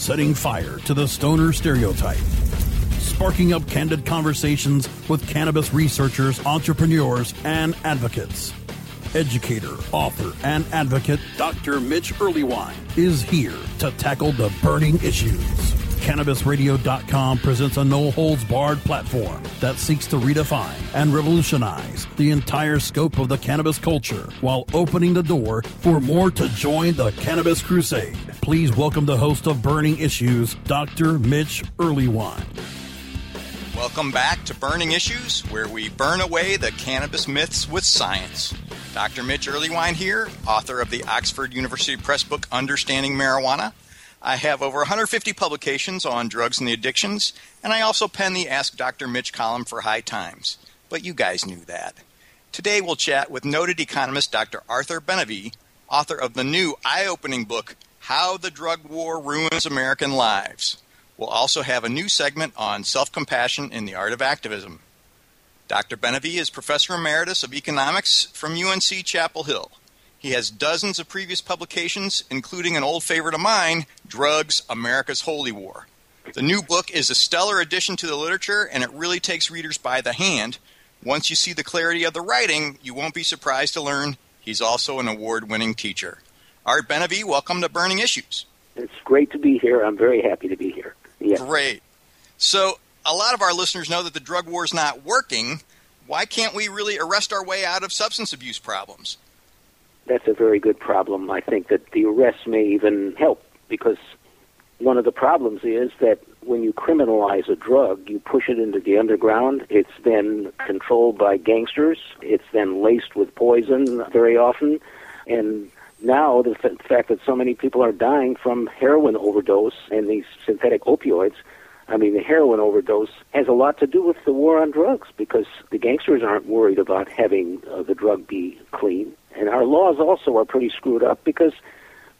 setting fire to the stoner stereotype, sparking up candid conversations with cannabis researchers, entrepreneurs, and advocates. Educator, author, and advocate Dr. Mitch Earlywine is here to tackle the burning issues. CannabisRadio.com presents a no-holds-barred platform that seeks to redefine and revolutionize the entire scope of the cannabis culture while opening the door for more to join the cannabis crusade. Please welcome the host of Burning Issues, Dr. Mitch Earlywine. Welcome back to Burning Issues, where we burn away the cannabis myths with science. Dr. Mitch Earlywine here, author of the Oxford University Press book, Understanding Marijuana. I have over 150 publications on drugs and the addictions, and I also pen the Ask Dr. Mitch column for High Times. But you guys knew that. Today we'll chat with noted economist Dr. Arthur Benavie, author of the new eye-opening book, How the Drug War Ruins American Lives. We'll also have a new segment on self-compassion in the art of activism. Dr. Benavie is Professor Emeritus of Economics from UNC Chapel Hill. He has dozens of previous publications, including an old favorite of mine, Drugs, America's Holy War. The new book is a stellar addition to the literature, and it really takes readers by the hand. Once you see the clarity of the writing, you won't be surprised to learn he's also an award-winning teacher. Art Benavie, welcome to Burning Issues. It's great to be here. I'm very happy to be here. Yeah. Great. So a lot of our listeners know that the drug war is not working. Why can't we really arrest our way out of substance abuse problems? That's a very good problem. I think that the arrest may even help, because one of the problems is that when you criminalize a drug, you push it into the underground. It's then controlled by gangsters. It's then laced with poison very often. And now the fact that so many people are dying from heroin overdose and these synthetic opioids, I mean, the heroin overdose has a lot to do with the war on drugs, because the gangsters aren't worried about having the drug be clean. And our laws also are pretty screwed up, because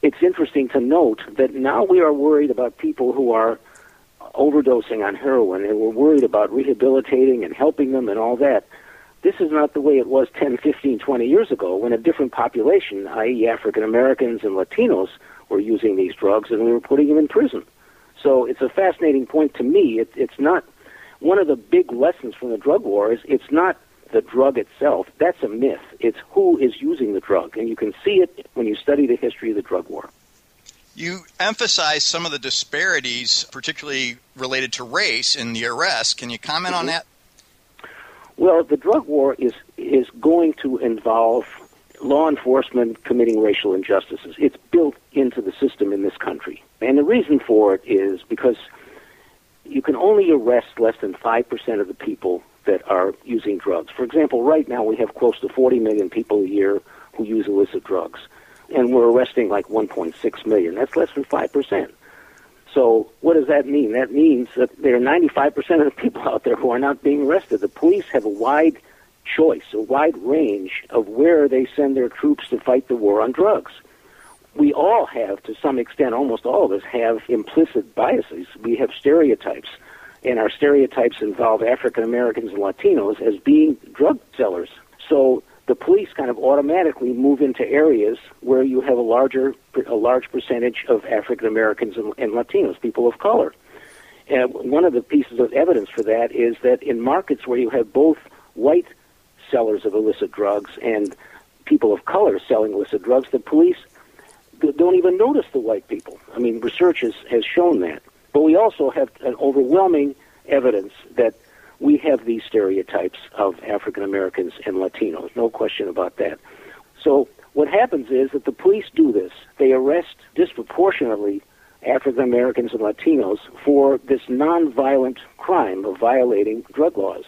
it's interesting to note that now we are worried about people who are overdosing on heroin, and we're worried about rehabilitating and helping them and all that. This is not the way it was 10, 15, 20 years ago, when a different population, i.e. African Americans and Latinos, were using these drugs and we were putting them in prison. So it's a fascinating point to me. It's not one of the big lessons from the drug war is it's not the drug itself. That's a myth. It's who is using the drug, and you can see it when you study the history of the drug war. You emphasize some of the disparities, particularly related to race, in the arrest. Can you comment on that? Well, the drug war is going to involve law enforcement committing racial injustices. It's built into the system in this country. And the reason for it is because you can only arrest less than 5% of the people that are using drugs. For example, right now we have close to 40 million people a year who use illicit drugs, and we're arresting like 1.6 million. That's less than 5%. So what does that mean? That means that there are 95% of the people out there who are not being arrested. The police have a wide choice, a wide range of where they send their troops to fight the war on drugs. We all have, to some extent, almost all of us have implicit biases. We have stereotypes, and our stereotypes involve African Americans and Latinos as being drug sellers. So the police kind of automatically move into areas where you have a large percentage of African Americans and Latinos, people of color. And one of the pieces of evidence for that is that in markets where you have both white sellers of illicit drugs and people of color selling illicit drugs, the police don't even notice the white people. I mean, research has shown that. But we also have an overwhelming evidence that we have these stereotypes of African Americans and Latinos, no question about that. So what happens is that the police do this. They arrest disproportionately African Americans and Latinos for this nonviolent crime of violating drug laws.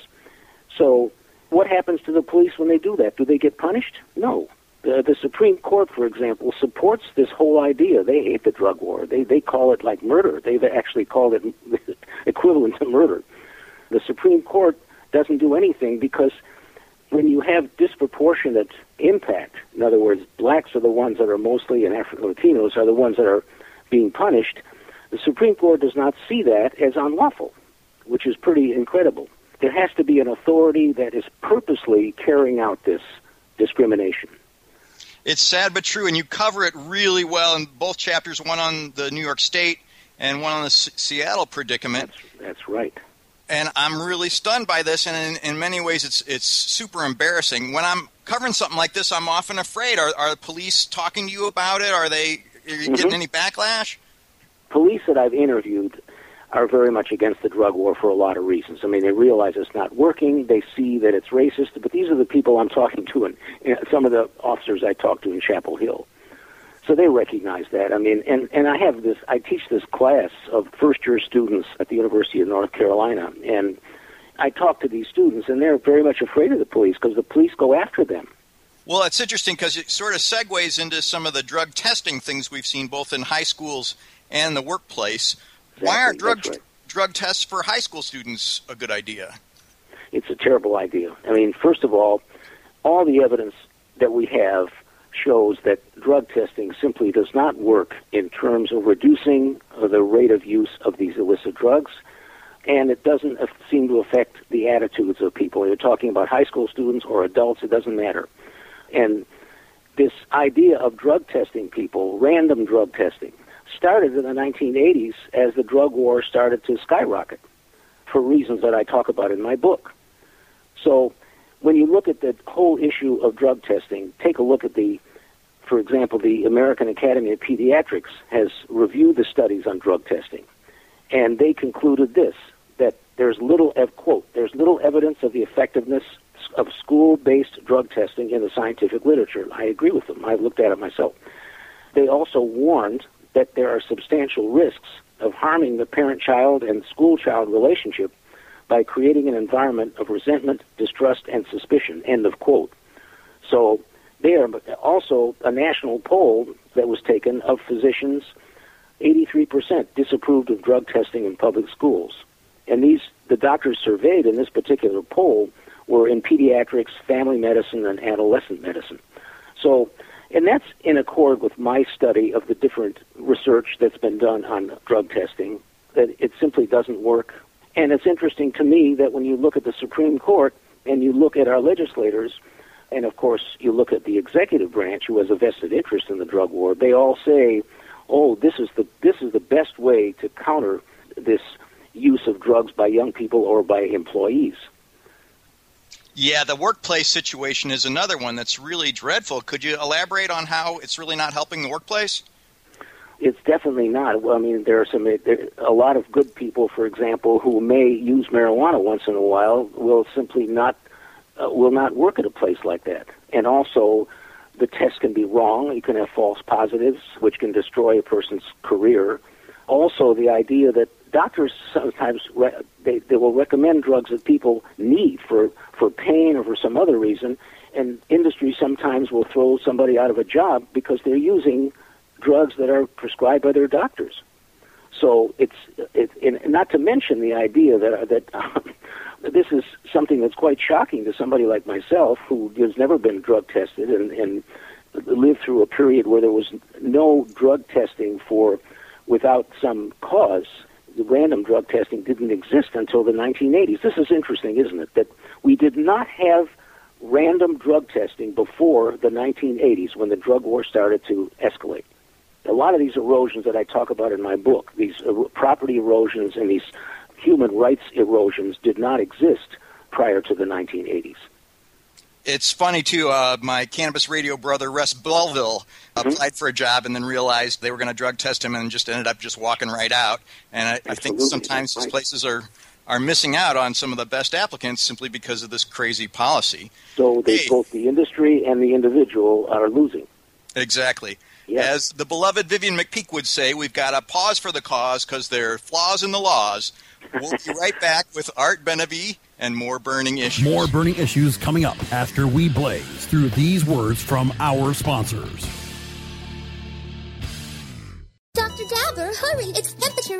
So what happens to the police when they do that? Do they get punished? No. The Supreme Court, for example, supports this whole idea. They hate the drug war. They call it like murder. They've actually called it equivalent to murder. The Supreme Court doesn't do anything, because when you have disproportionate impact, in other words, blacks are the ones that are mostly, and African Latinos are the ones that are being punished, the Supreme Court does not see that as unlawful, which is pretty incredible. There has to be an authority that is purposely carrying out this discrimination. It's sad but true, and you cover it really well in both chapters, one on the New York State and one on the Seattle predicament. That's right. And I'm really stunned by this, and in many ways it's super embarrassing. When I'm covering something like this, I'm often afraid. Are the police talking to you about it? Are you getting any backlash? Police that I've interviewed are very much against the drug war for a lot of reasons. I mean, they realize it's not working. They see that it's racist. But these are the people I'm talking to, and some of the officers I talked to in Chapel Hill. So they recognize that. I mean, and I have this, I teach this class of first-year students at the University of North Carolina, and I talk to these students, and they're very much afraid of the police because the police go after them. Well, it's interesting because it sort of segues into some of the drug testing things we've seen both in high schools and the workplace. Exactly. Why aren't drug tests for high school students a good idea? It's a terrible idea. I mean, first of all the evidence that we have shows that drug testing simply does not work in terms of reducing the rate of use of these illicit drugs, and it doesn't seem to affect the attitudes of people. You're talking about high school students or adults, it doesn't matter. And this idea of drug testing people, random drug testing, started in the 1980s as the drug war started to skyrocket for reasons that I talk about in my book. So when you look at the whole issue of drug testing, take a look at for example, the American Academy of Pediatrics has reviewed the studies on drug testing, and they concluded this, that there's little evidence of the effectiveness of school-based drug testing in the scientific literature. I agree with them. I've looked at it myself. They also warned that there are substantial risks of harming the parent-child and school-child relationship by creating an environment of resentment, distrust, and suspicion, end of quote. So there, but also a national poll that was taken of physicians, 83% disapproved of drug testing in public schools. And the doctors surveyed in this particular poll were in pediatrics, family medicine, and adolescent medicine. So, and that's in accord with my study of the different research that's been done on drug testing, that it simply doesn't work. And it's interesting to me that when you look at the Supreme Court and you look at our legislators, and of course you look at the executive branch who has a vested interest in the drug war, they all say, oh, this is the best way to counter this use of drugs by young people or by employees. Yeah, the workplace situation is another one that's really dreadful. Could you elaborate on how it's really not helping the workplace? It's definitely not. Well, I mean, there are a lot of good people, for example, who may use marijuana once in a while will simply not work at a place like that. And also, the test can be wrong. You can have false positives, which can destroy a person's career. Also, the idea that doctors sometimes they will recommend drugs that people need for pain or for some other reason, and industry sometimes will throw somebody out of a job because they're using drugs that are prescribed by their doctors. So it's not to mention the idea that this is something that's quite shocking to somebody like myself who has never been drug tested and lived through a period where there was no drug testing without some cause. The random drug testing didn't exist until the 1980s. This is interesting, isn't it? That we did not have random drug testing before the 1980s when the drug war started to escalate. A lot of these erosions that I talk about in my book, these property erosions and these human rights erosions did not exist prior to the 1980s. It's funny, too. My cannabis radio brother, Russ Belleville, applied for a job and then realized they were going to drug test him and just ended up just walking right out. And I think sometimes these places are missing out on some of the best applicants simply because of this crazy policy. So both the industry and the individual are losing. Exactly. Yes. As the beloved Vivian McPeak would say, we've got to pause for the cause because there are flaws in the laws. We'll be right back with Art Benavie and more Burning Issues. More Burning Issues coming up after we blaze through these words from our sponsors. Dr. Dabber, hurry! Its temperature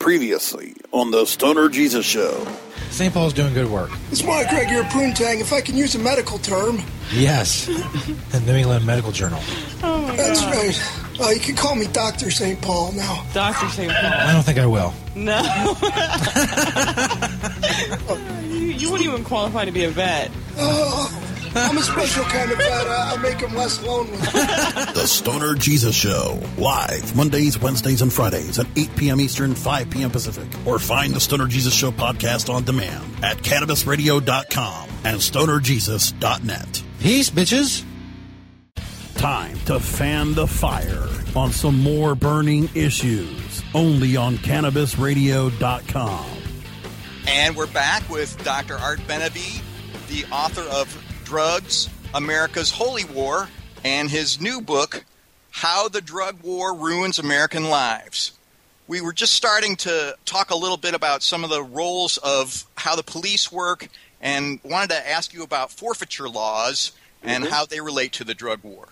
Previously on the Stoner Jesus Show. St. Paul's doing good work. It's my Greg, you're a poontang, if I can use a medical term. Yes, the New England Medical Journal. Oh, my God. That's right. You can call me Dr. St. Paul now. Dr. St. Paul. I don't think I will. No. You wouldn't even qualify to be a vet. I'm a special kind of vet. I make them less lonely. The Stoner Jesus Show. Live Mondays, Wednesdays, and Fridays at 8 p.m. Eastern, 5 p.m. Pacific. Or find the Stoner Jesus Show podcast on demand at CannabisRadio.com and StonerJesus.net. Peace, bitches. Time to fan the fire on some more burning issues. Only on CannabisRadio.com. And we're back with Dr. Art Benavie, the author of Drugs, America's Holy War, and his new book, How the Drug War Ruins American Lives. We were just starting to talk a little bit about some of the roles of how the police work and wanted to ask you about forfeiture laws and how they relate to the drug war.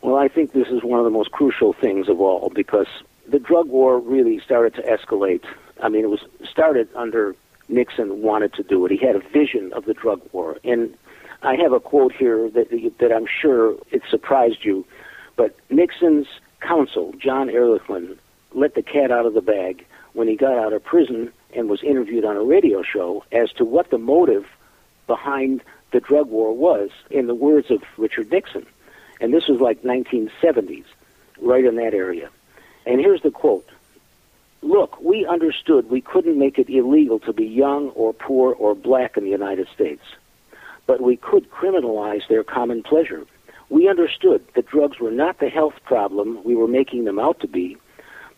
Well, I think this is one of the most crucial things of all because the drug war really started to escalate. I mean, it was started under Nixon wanted to do it. He had a vision of the drug war. And I have a quote here that I'm sure it surprised you, but Nixon's counsel, John Ehrlichman, let the cat out of the bag when he got out of prison and was interviewed on a radio show as to what the motive behind the drug war was, in the words of Richard Nixon. And this was like 1970s, right in that area. And here's the quote. Look, we understood we couldn't make it illegal to be young or poor or black in the United States. But we could criminalize their common pleasure. We understood that drugs were not the health problem we were making them out to be,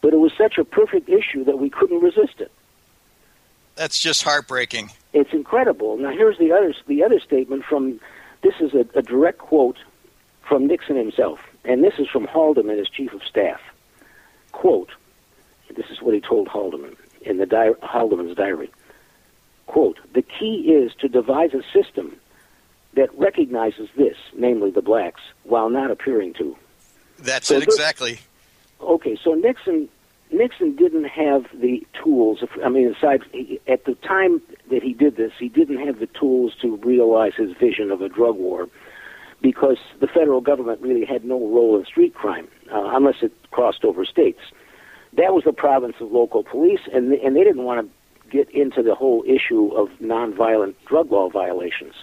but it was such a perfect issue that we couldn't resist it. That's just heartbreaking. It's incredible. Now here's the other statement from, this is a direct quote from Nixon himself, and this is from Haldeman, his chief of staff. Quote, this is what he told Haldeman in the Haldeman's diary. Quote, the key is to devise a system that recognizes this, namely the blacks, while not appearing to. That's it, exactly. Okay, so Nixon didn't have the tools. I mean, aside at the time that he did this, he didn't have the tools to realize his vision of a drug war because the federal government really had no role in street crime, unless it crossed over states. That was the province of local police, and they didn't want to get into the whole issue of nonviolent drug law violations.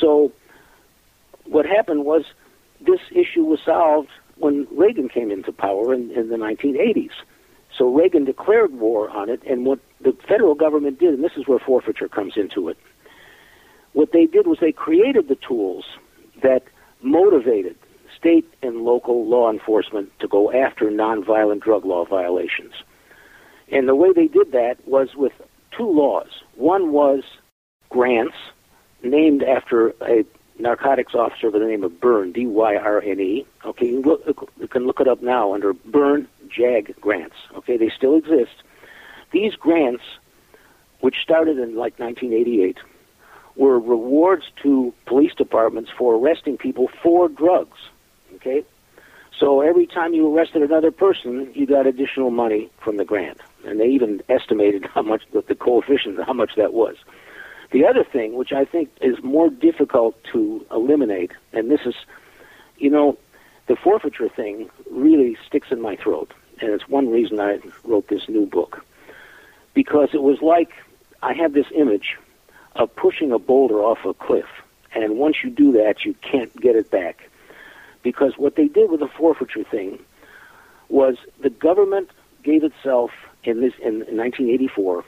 So what happened was this issue was solved when Reagan came into power in the 1980s. So Reagan declared war on it, and what the federal government did, and this is where forfeiture comes into it, what they did was they created the tools that motivated state and local law enforcement to go after nonviolent drug law violations. And the way they did that was with two laws. One was grants, named after a narcotics officer by the name of Byrne, D-Y-R-N-E. Okay, you can look it up now under Byrne JAG grants. Okay, they still exist. These grants, which started in like 1988, were rewards to police departments for arresting people for drugs. Okay, so every time you arrested another person, you got additional money from the grant, and they even estimated how much the coefficient, how much that was. The other thing, which I think is more difficult to eliminate, and this is, you know, the forfeiture thing really sticks in my throat, and it's one reason I wrote this new book, because it was like I have this image of pushing a boulder off a cliff, and once you do that, you can't get it back. Because what they did with the forfeiture thing was the government gave itself, in 1984,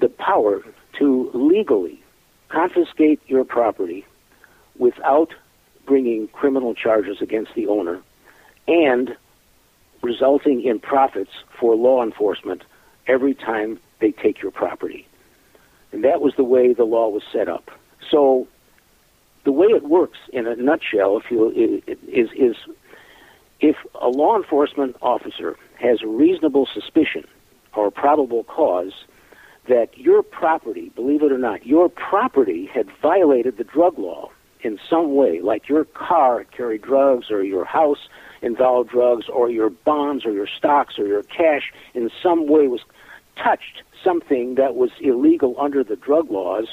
the power to legally confiscate your property without bringing criminal charges against the owner and resulting in profits for law enforcement every time they take your property. And that was the way the law was set up. So the way it works in a nutshell, if a law enforcement officer has reasonable suspicion or probable cause that your property, believe it or not, your property had violated the drug law in some way, like your car carried drugs or your house involved drugs or your bonds or your stocks or your cash in some way was touched something that was illegal under the drug laws,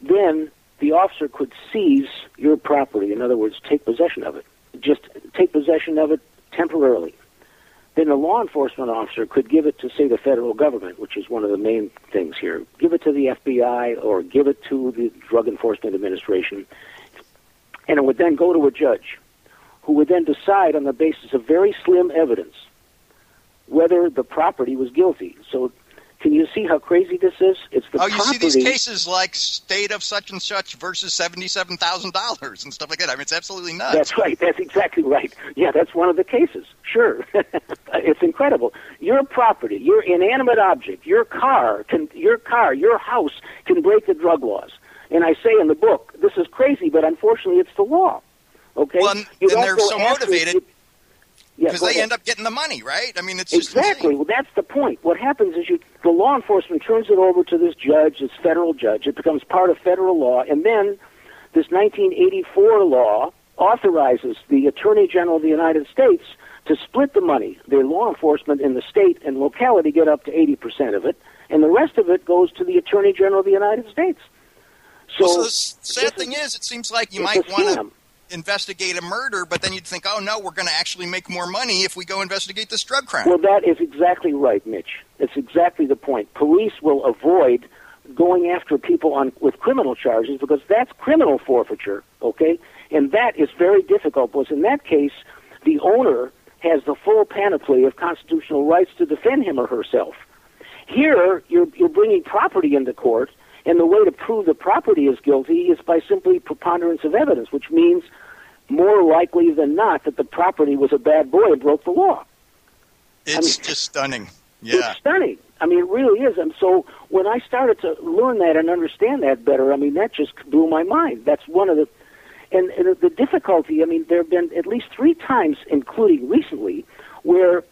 then the officer could seize your property. In other words, take possession of it. Just take possession of it temporarily. Then the law enforcement officer could give it to, say, the federal government, which is one of the main things here. Give it to the FBI or give it to the Drug Enforcement Administration. And it would then go to a judge who would then decide on the basis of very slim evidence whether the property was guilty. So can you see how crazy this is? It's the property. Oh, you see these cases like state of such and such versus $77,000 and stuff like that. I mean, it's absolutely nuts. That's right. That's exactly right. Yeah, that's one of the cases. Sure. It's incredible. Your property, your inanimate object, your house can break the drug laws. And I say in the book, this is crazy, but unfortunately it's the law. Okay? Well, and they're so motivated. Because they end up getting the money, right? I mean, it's just exactly. Well, that's the point. What happens is the law enforcement turns it over to this judge, this federal judge. It becomes part of federal law, and then this 1984 law authorizes the Attorney General of the United States to split the money. Their law enforcement in the state and locality get up to 80% of it, and the rest of it goes to the Attorney General of the United States. So the sad thing is, it seems like you might want to investigate a murder, but then you'd think, oh no, we're going to actually make more money if we go investigate this drug crime. Well, that is exactly right, Mitch. It's exactly the point. Police will avoid going after people with criminal charges because that's criminal forfeiture, okay? And that is very difficult because in that case, the owner has the full panoply of constitutional rights to defend him or herself. Here, you're bringing property into court, and the way to prove the property is guilty is by simply preponderance of evidence, which means more likely than not that the property was a bad boy and broke the law. Just stunning. Yeah. It's stunning. I mean, it really is. And so when I started to learn that and understand that better, I mean, that just blew my mind. That's one of the... And the difficulty, I mean, there have been at least 3 times, including recently, where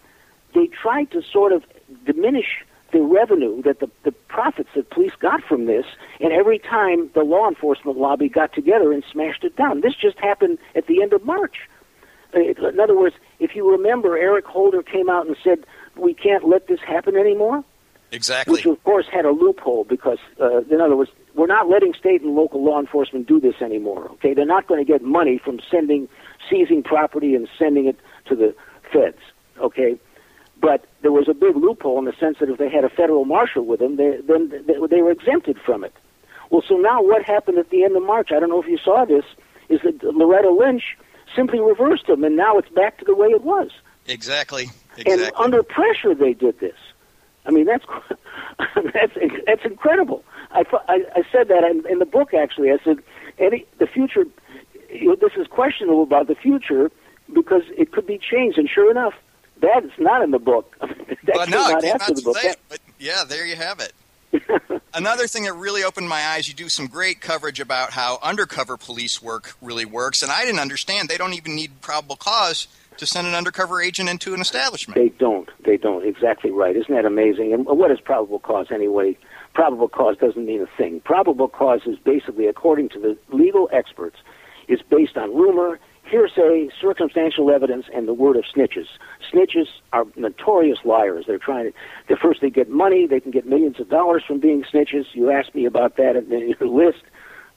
they tried to sort of diminish the revenue, that the profits that police got from this, and every time the law enforcement lobby got together and smashed it down. This just happened at the end of March. In other words, if you remember, Eric Holder came out and said, we can't let this happen anymore. Exactly. Which, of course, had a loophole because, in other words, we're not letting state and local law enforcement do this anymore. Okay, they're not going to get money from seizing property and sending it to the feds. Okay. But there was a big loophole in the sense that if they had a federal marshal with them, they were exempted from it. Well, so now what happened at the end of March, I don't know if you saw this, is that Loretta Lynch simply reversed them, and now it's back to the way it was. Exactly. And under pressure they did this. I mean, that's incredible. I said that in the book, actually. I said, the future, this is questionable about the future because it could be changed, and sure enough, that is not in the book. Yeah, there you have it. Another thing that really opened my eyes, you do some great coverage about how undercover police work really works, and I didn't understand. They don't even need probable cause to send an undercover agent into an establishment. They don't. Exactly right. Isn't that amazing? And what is probable cause anyway? Probable cause doesn't mean a thing. Probable cause is basically, according to the legal experts, is based on rumor, hearsay, circumstantial evidence, and the word of snitches. Snitches are notorious liars. They're first they get money. They can get millions of dollars from being snitches. You asked me about that in your list.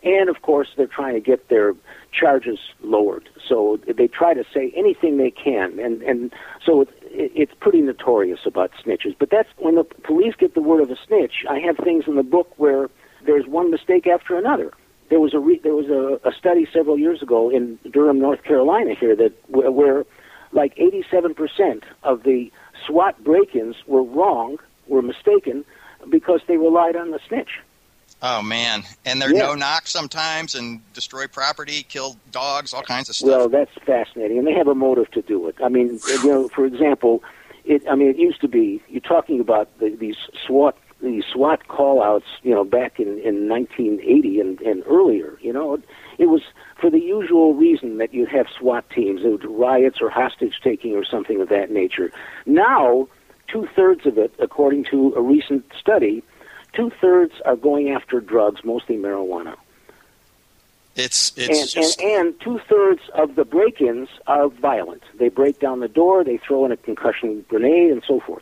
And, of course, they're trying to get their charges lowered. So they try to say anything they can. And so it's pretty notorious about snitches. But that's when the police get the word of a snitch. I have things in the book where there's one mistake after another. There was a study several years ago in Durham, North Carolina here where like 87% of the SWAT break-ins were mistaken because they relied on the snitch. Oh, man. And they're no-knock sometimes and destroy property, kill dogs, all kinds of stuff. Well, that's fascinating. And they have a motive to do it. I mean, you know, for example, it used to be, you're talking about these SWAT call-outs, you know, back in 1980 and earlier, you know. It was for the usual reason that you'd have SWAT teams, it would riots or hostage-taking or something of that nature. Now, two-thirds of it, according to a recent study, two-thirds are going after drugs, mostly marijuana. And two-thirds of the break-ins are violent. They break down the door, they throw in a concussion grenade, and so forth.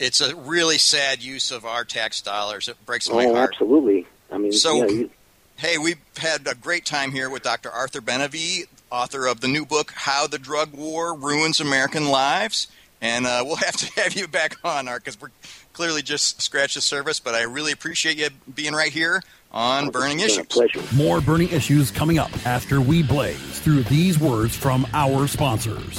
It's a really sad use of our tax dollars. It breaks my heart. Absolutely. I mean, so, yeah, hey, we've had a great time here with Dr. Arthur Benavie, author of the new book, How the Drug War Ruins American Lives. And we'll have to have you back on, Art, because we're clearly just scratched the surface. But I really appreciate you being right here on Burning Issues. More Burning Issues coming up after we blaze through these words from our sponsors.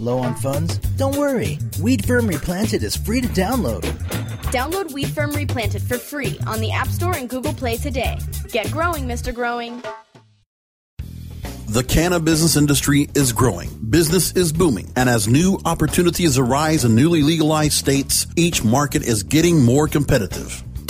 Low on funds? Don't worry. Weed Firm Replanted is free to download. Download Weed Firm Replanted for free on the App Store and Google Play today. Get growing, Mr. Growing. The cannabis business industry is growing. Business is booming. And as new opportunities arise in newly legalized states, each market is getting more competitive.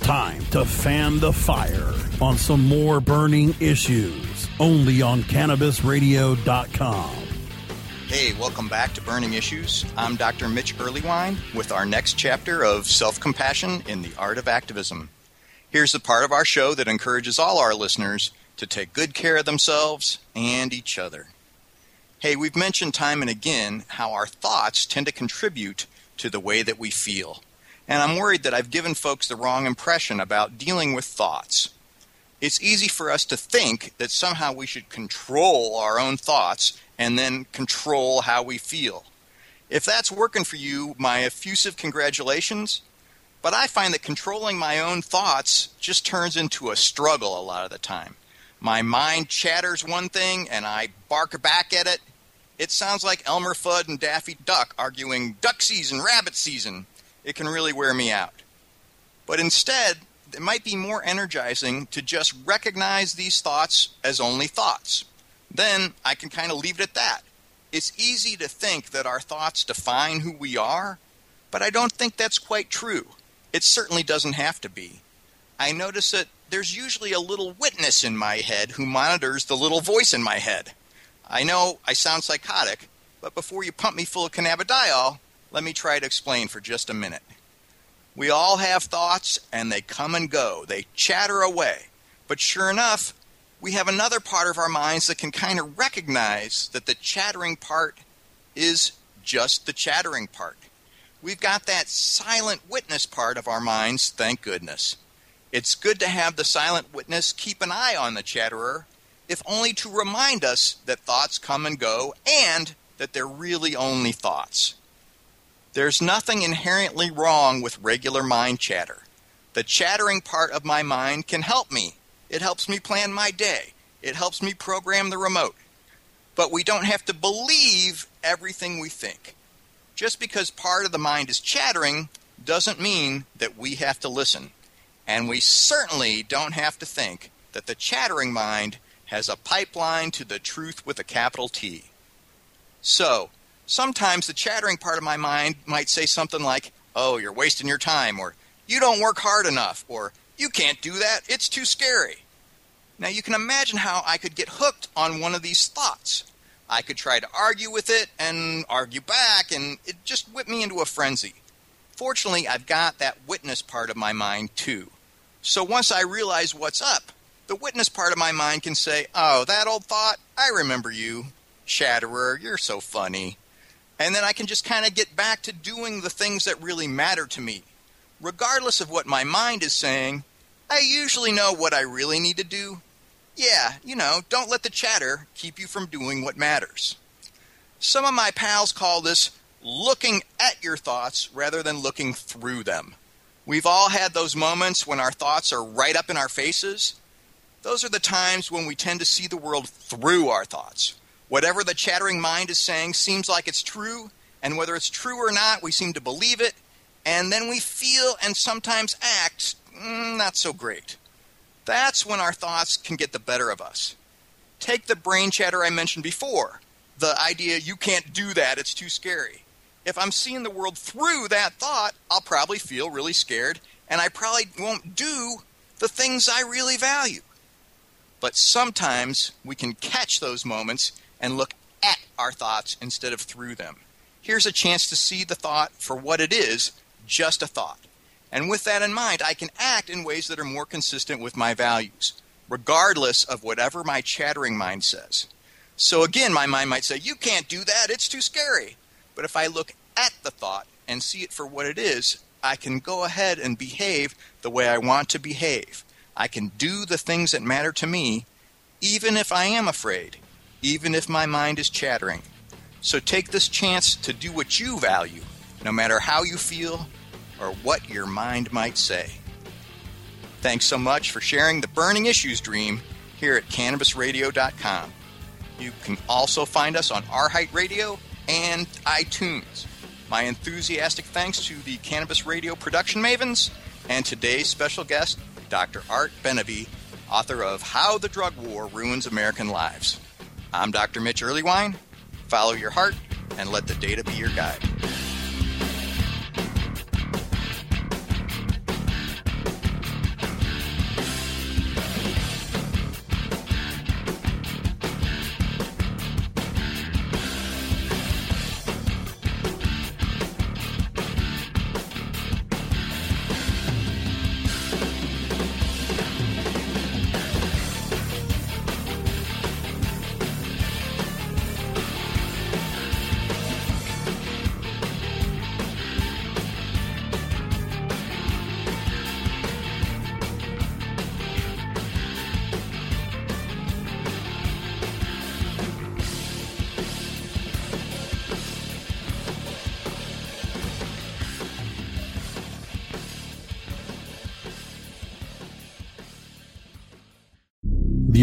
Time to fan the fire on some more burning issues. Only on CannabisRadio.com. Hey, welcome back to Burning Issues. I'm Dr. Mitch Earlywine with our next chapter of Self-Compassion in the Art of Activism. Here's the part of our show that encourages all our listeners to take good care of themselves and each other. Hey, we've mentioned time and again how our thoughts tend to contribute to the way that we feel. And I'm worried that I've given folks the wrong impression about dealing with thoughts. It's easy for us to think that somehow we should control our own thoughts and then control how we feel. If that's working for you, my effusive congratulations. But I find that controlling my own thoughts just turns into a struggle a lot of the time. My mind chatters one thing and I bark back at it. It sounds like Elmer Fudd and Daffy Duck arguing duck season, rabbit season. It can really wear me out. But instead, it might be more energizing to just recognize these thoughts as only thoughts. Then I can kind of leave it at that. It's easy to think that our thoughts define who we are, but I don't think that's quite true. It certainly doesn't have to be. I notice that there's usually a little witness in my head who monitors the little voice in my head. I know I sound psychotic, but before you pump me full of cannabidiol, let me try to explain for just a minute. We all have thoughts, and they come and go. They chatter away. But sure enough, we have another part of our minds that can kind of recognize that the chattering part is just the chattering part. We've got that silent witness part of our minds, thank goodness. It's good to have the silent witness keep an eye on the chatterer, if only to remind us that thoughts come and go and that they're really only thoughts. There's nothing inherently wrong with regular mind chatter. The chattering part of my mind can help me. It helps me plan my day. It helps me program the remote. But we don't have to believe everything we think. Just because part of the mind is chattering doesn't mean that we have to listen. And we certainly don't have to think that the chattering mind has a pipeline to the truth with a capital T. So, sometimes the chattering part of my mind might say something like, oh, you're wasting your time, or you don't work hard enough, or you can't do that, it's too scary. Now you can imagine how I could get hooked on one of these thoughts. I could try to argue with it and argue back, and it just whipped me into a frenzy. Fortunately, I've got that witness part of my mind too. So once I realize what's up, the witness part of my mind can say, oh, that old thought, I remember you. Chatterer, you're so funny. And then I can just kind of get back to doing the things that really matter to me. Regardless of what my mind is saying, I usually know what I really need to do. Yeah, don't let the chatter keep you from doing what matters. Some of my pals call this looking at your thoughts rather than looking through them. We've all had those moments when our thoughts are right up in our faces. Those are the times when we tend to see the world through our thoughts. Whatever the chattering mind is saying seems like it's true, and whether it's true or not, we seem to believe it, and then we feel and sometimes act not so great. That's when our thoughts can get the better of us. Take the brain chatter I mentioned before, the idea you can't do that, it's too scary. If I'm seeing the world through that thought, I'll probably feel really scared, and I probably won't do the things I really value. But sometimes we can catch those moments and look at our thoughts instead of through them. Here's a chance to see the thought for what it is, just a thought. And with that in mind, I can act in ways that are more consistent with my values, regardless of whatever my chattering mind says. So again, my mind might say, you can't do that, it's too scary. But if I look at the thought and see it for what it is, I can go ahead and behave the way I want to behave. I can do the things that matter to me, even if I am afraid. Even if my mind is chattering. So take this chance to do what you value, no matter how you feel or what your mind might say. Thanks so much for sharing the Burning Issues dream here at CannabisRadio.com. You can also find us on iHeartRadio and iTunes. My enthusiastic thanks to the Cannabis Radio production mavens and today's special guest, Dr. Art Benavie, author of How the Drug War Ruins American Lives. I'm Dr. Mitch Earlywine. Follow your heart and let the data be your guide. The